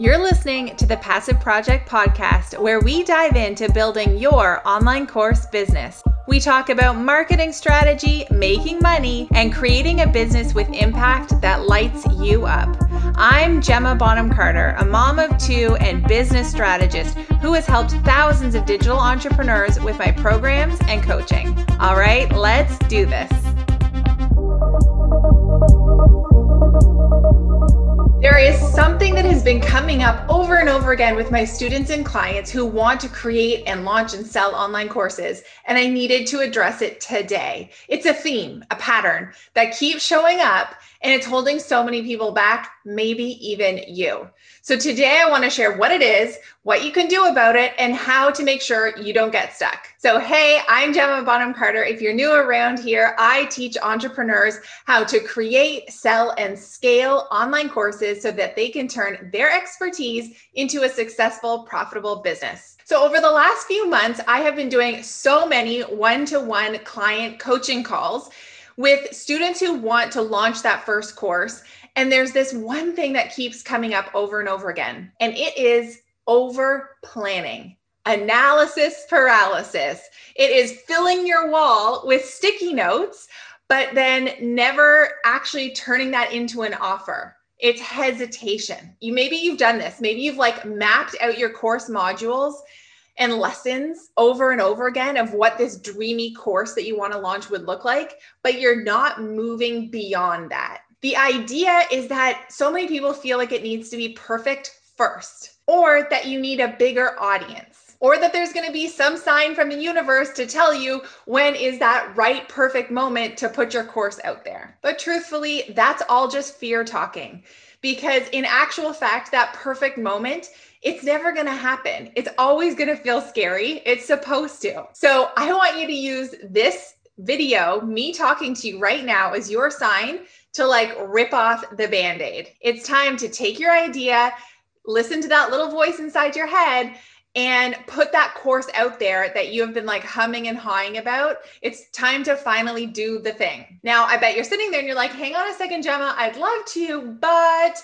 You're listening to the Passive Project Podcast, where we dive into building your online course business. We talk about marketing strategy, making money, and creating a business with impact that lights you up. I'm Gemma Bonham-Carter, a mom of two and business strategist who has helped thousands of digital entrepreneurs with my programs and coaching. All right, let's do this. There is something that has been coming up over and over again with my students and clients who want to create and launch and sell online courses, and I needed to address it today. It's a theme, a pattern that keeps showing up, and it's holding so many people back, maybe even you. So today I want to share what it is, what you can do about it, and how to make sure you don't get stuck. So hey, I'm Gemma Bonham-Carter. If you're new around here, I teach entrepreneurs how to create, sell, and scale online courses so that they can turn their expertise into a successful, profitable business. So over the last few months, I have been doing so many one-to-one client coaching calls with students who want to launch that first course. And there's this one thing that keeps coming up over and over again, and it is over planning, analysis paralysis. It is filling your wall with sticky notes, but then never actually turning that into an offer. It's hesitation. Maybe you've done this. Maybe you've mapped out your course modules and lessons over and over again of what this dreamy course that you want to launch would look like, but you're not moving beyond that. The idea is that so many people feel like it needs to be perfect first, or that you need a bigger audience, or that there's going to be some sign from the universe to tell you when is that right perfect moment to put your course out there. But truthfully, that's all just fear talking, because in actual fact, that perfect moment, it's never going to happen. It's always going to feel scary. It's supposed to. So I want you to use this video, me talking to you right now, as your sign to rip off the Band-Aid. It's time to take your idea, listen to that little voice inside your head, and put that course out there that you have been humming and hawing about. It's time to finally do the thing. Now, I bet you're sitting there and you're like, hang on a second, Gemma, I'd love to, but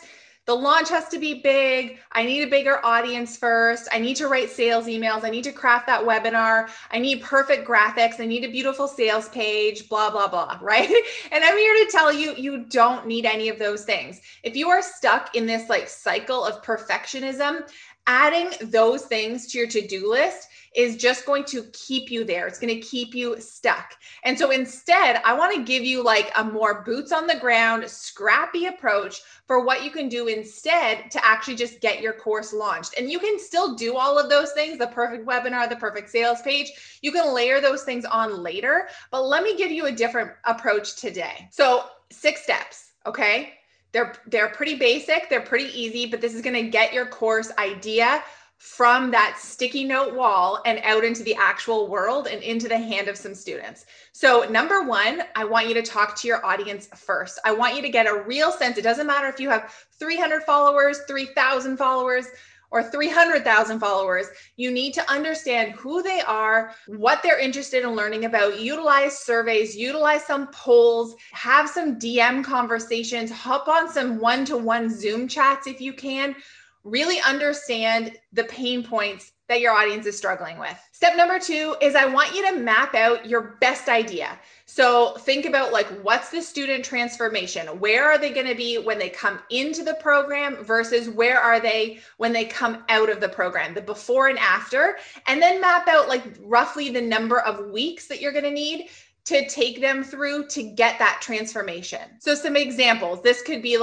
the launch has to be big. I need a bigger audience first. I need to write sales emails. I need to craft that webinar. I need perfect graphics. I need a beautiful sales page, blah, blah, blah, right? And I'm here to tell you, you don't need any of those things. If you are stuck in this cycle of perfectionism, adding those things to your to-do list is just going to keep you there. It's going to keep you stuck. And so instead, I want to give you a more boots on the ground, scrappy approach for what you can do instead to actually just get your course launched. And you can still do all of those things, the perfect webinar, the perfect sales page. You can layer those things on later, but let me give you a different approach today. So 6 steps, okay? They're pretty basic, they're pretty easy, but this is going to get your course idea from that sticky note wall and out into the actual world and into the hand of some students. So number 1, I want you to talk to your audience first. I want you to get a real sense. It doesn't matter if you have 300 followers, 3,000 followers, or 300,000 followers. You need to understand who they are, what they're interested in learning about, utilize surveys, utilize some polls, have some DM conversations, hop on some one-to-one Zoom chats if you can. Really understand the pain points that your audience is struggling with. Step number 2 is I want you to map out your best idea. So think about what's the student transformation? Where are they going to be when they come into the program versus where are they when they come out of the program, the before and after, and then map out roughly the number of weeks that you're going to need to take them through to get that transformation. So some examples, this could be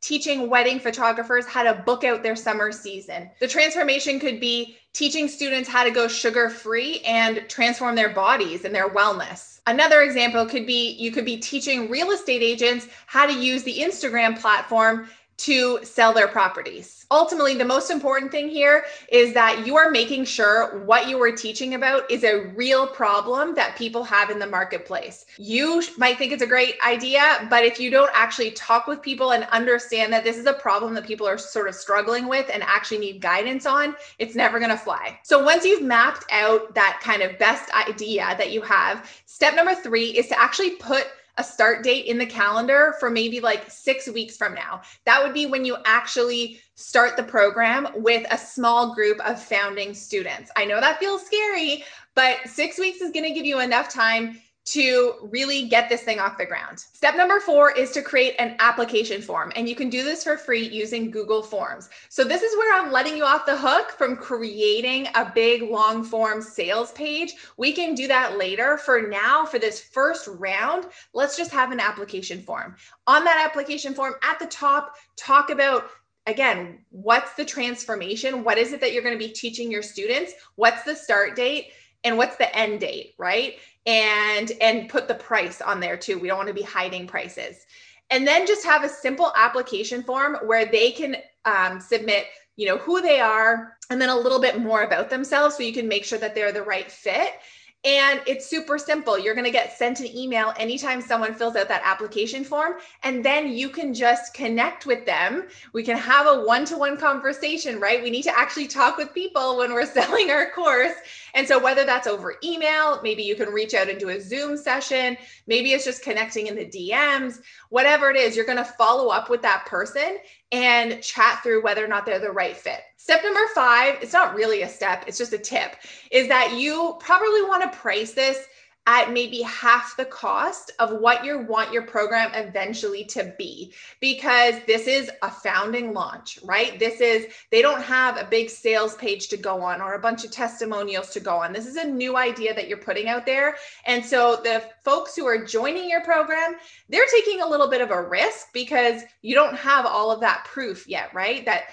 teaching wedding photographers how to book out their summer season. The transformation could be teaching students how to go sugar-free and transform their bodies and their wellness. Another example could be, you could be teaching real estate agents how to use the Instagram platform to sell their properties. Ultimately, the most important thing here is that you are making sure what you are teaching about is a real problem that people have in the marketplace. You might think it's a great idea, but if you don't actually talk with people and understand that this is a problem that people are sort of struggling with and actually need guidance on, it's never gonna fly. So once you've mapped out that kind of best idea that you have, step number 3 is to actually put a start date in the calendar for maybe like 6 weeks from now. That would be when you actually start the program with a small group of founding students. I know that feels scary, but 6 weeks is going to give you enough time to really get this thing off the ground. Step number 4 is to create an application form. And you can do this for free using Google Forms. So this is where I'm letting you off the hook from creating a big long form sales page. We can do that later. For now, for this first round, let's just have an application form. On that application form at the top, talk about, again, what's the transformation? What is it that you're going to be teaching your students? What's the start date? And what's the end date, right? And put the price on there too. We don't want to be hiding prices. And then just have a simple application form where they can submit, you know, who they are, and then a little bit more about themselves so you can make sure that they're the right fit. And it's super simple. You're going to get sent an email anytime someone fills out that application form, and then you can just connect with them. We can have a one-to-one conversation, right? We need to actually talk with people when we're selling our course. And so whether that's over email, maybe you can reach out and do a Zoom session. Maybe it's just connecting in the DMs, whatever it is, you're going to follow up with that person and chat through whether or not they're the right fit. Step number 5, it's not really a step, it's just a tip, is that you probably want to price this at maybe half the cost of what you want your program eventually to be, because this is a founding launch, right? This is, they don't have a big sales page to go on or a bunch of testimonials to go on. This is a new idea that you're putting out there. And so the folks who are joining your program, they're taking a little bit of a risk because you don't have all of that proof yet, right? That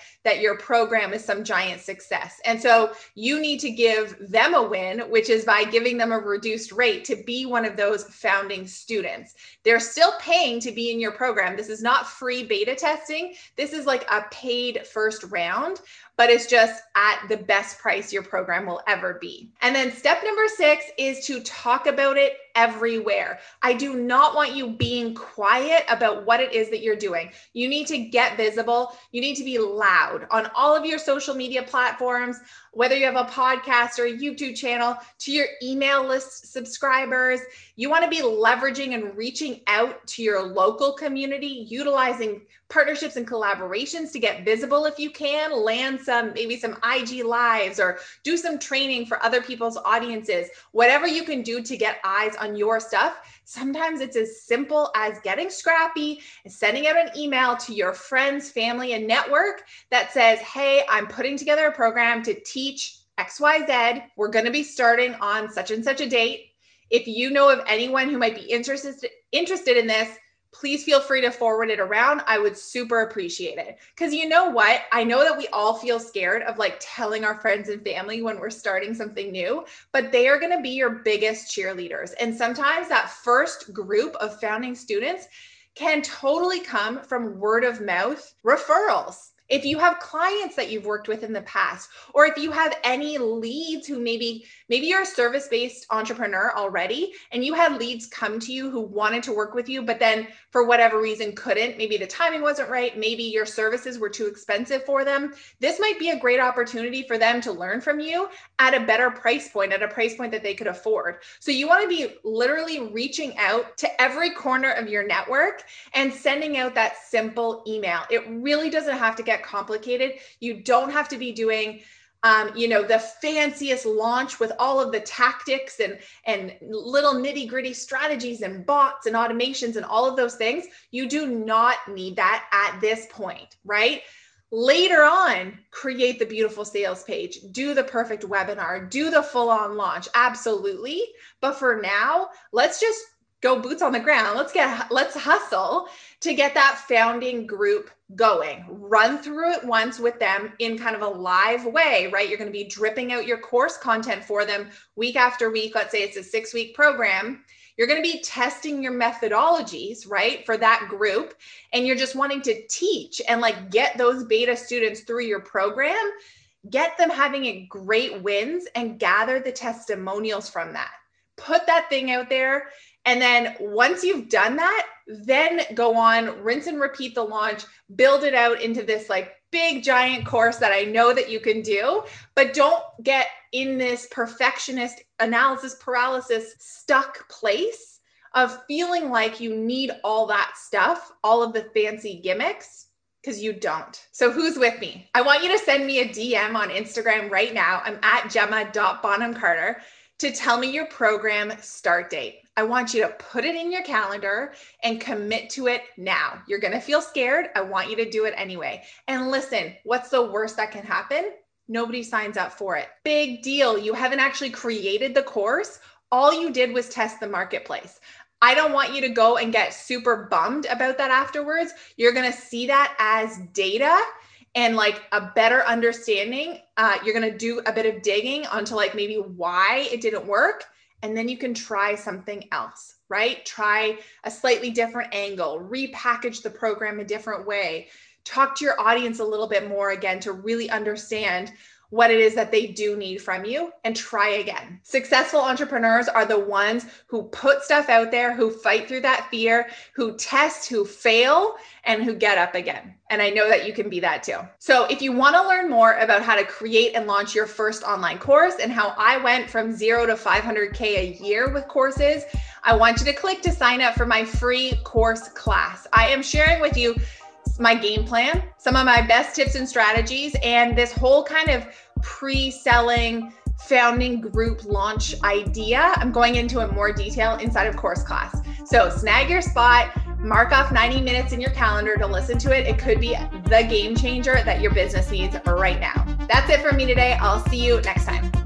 your program is some giant success. And so you need to give them a win, which is by giving them a reduced rate to be one of those founding students. They're still paying to be in your program. This is not free beta testing. This is like a paid first round, but it's just at the best price your program will ever be. And then step number 6 is to talk about it everywhere. I do not want you being quiet about what it is that you're doing. You need to get visible. You need to be loud on all of your social media platforms, whether you have a podcast or a YouTube channel, to your email list subscribers. You want to be leveraging and reaching out to your local community, utilizing partnerships and collaborations to get visible if you can, land maybe some IG lives or do some training for other people's audiences, whatever you can do to get eyes on your stuff. Sometimes it's as simple as getting scrappy and sending out an email to your friends, family, and network that says, hey, I'm putting together a program to teach XYZ. We're going to be starting on such and such a date. If you know of anyone who might be interested in this, please feel free to forward it around. I would super appreciate it. Because you know what? I know that we all feel scared of like telling our friends and family when we're starting something new, but they are going to be your biggest cheerleaders. And sometimes that first group of founding students can totally come from word of mouth referrals. If you have clients that you've worked with in the past, or if you have any leads who maybe you're a service-based entrepreneur already, and you had leads come to you who wanted to work with you, but then for whatever reason couldn't, maybe the timing wasn't right, maybe your services were too expensive for them. This might be a great opportunity for them to learn from you at a better price point, at a price point that they could afford. So you want to be literally reaching out to every corner of your network and sending out that simple email. It really doesn't have to get complicated. You don't have to be doing, the fanciest launch with all of the tactics and little nitty gritty strategies and bots and automations and all of those things. You do not need that at this point, right? Later on, create the beautiful sales page, do the perfect webinar, do the full-on launch. Absolutely. But for now, let's just go boots on the ground. Let's hustle to get that founding group going. Run through it once with them in kind of a live way, right? You're going to be dripping out your course content for them week after week. Let's say it's a 6-week program. You're going to be testing your methodologies, right, for that group. And you're just wanting to teach and like get those beta students through your program, get them having great wins, and gather the testimonials from that. Put that thing out there. And then once you've done that, then go on, rinse and repeat the launch, build it out into this like big giant course that I know that you can do, but don't get in this perfectionist analysis paralysis stuck place of feeling like you need all that stuff, all of the fancy gimmicks, because you don't. So who's with me? I want you to send me a DM on Instagram right now. I'm at Gemma.Bonham-Carter to tell me your program start date. I want you to put it in your calendar and commit to it now. You're going to feel scared. I want you to do it anyway. And listen, what's the worst that can happen? Nobody signs up for it. Big deal. You haven't actually created the course. All you did was test the marketplace. I don't want you to go and get super bummed about that afterwards. You're going to see that as data and like a better understanding. You're going to do a bit of digging onto like maybe why it didn't work. And then you can try something else, right? Try a slightly different angle, repackage the program a different way, talk to your audience a little bit more again to really understand what it is that they do need from you and try again. Successful entrepreneurs are the ones who put stuff out there, who fight through that fear, who test, who fail, and who get up again. And I know that you can be that too. So if you want to learn more about how to create and launch your first online course and how I went from 0 to 500K a year with courses, I want you to click to sign up for my free course class. I am sharing with you my game plan, some of my best tips and strategies, and this whole kind of pre-selling, founding group launch idea. I'm going into it more detail inside of course class. So snag your spot, mark off 90 minutes in your calendar to listen to it. It could be the game changer that your business needs right now. That's it for me today. I'll see you next time.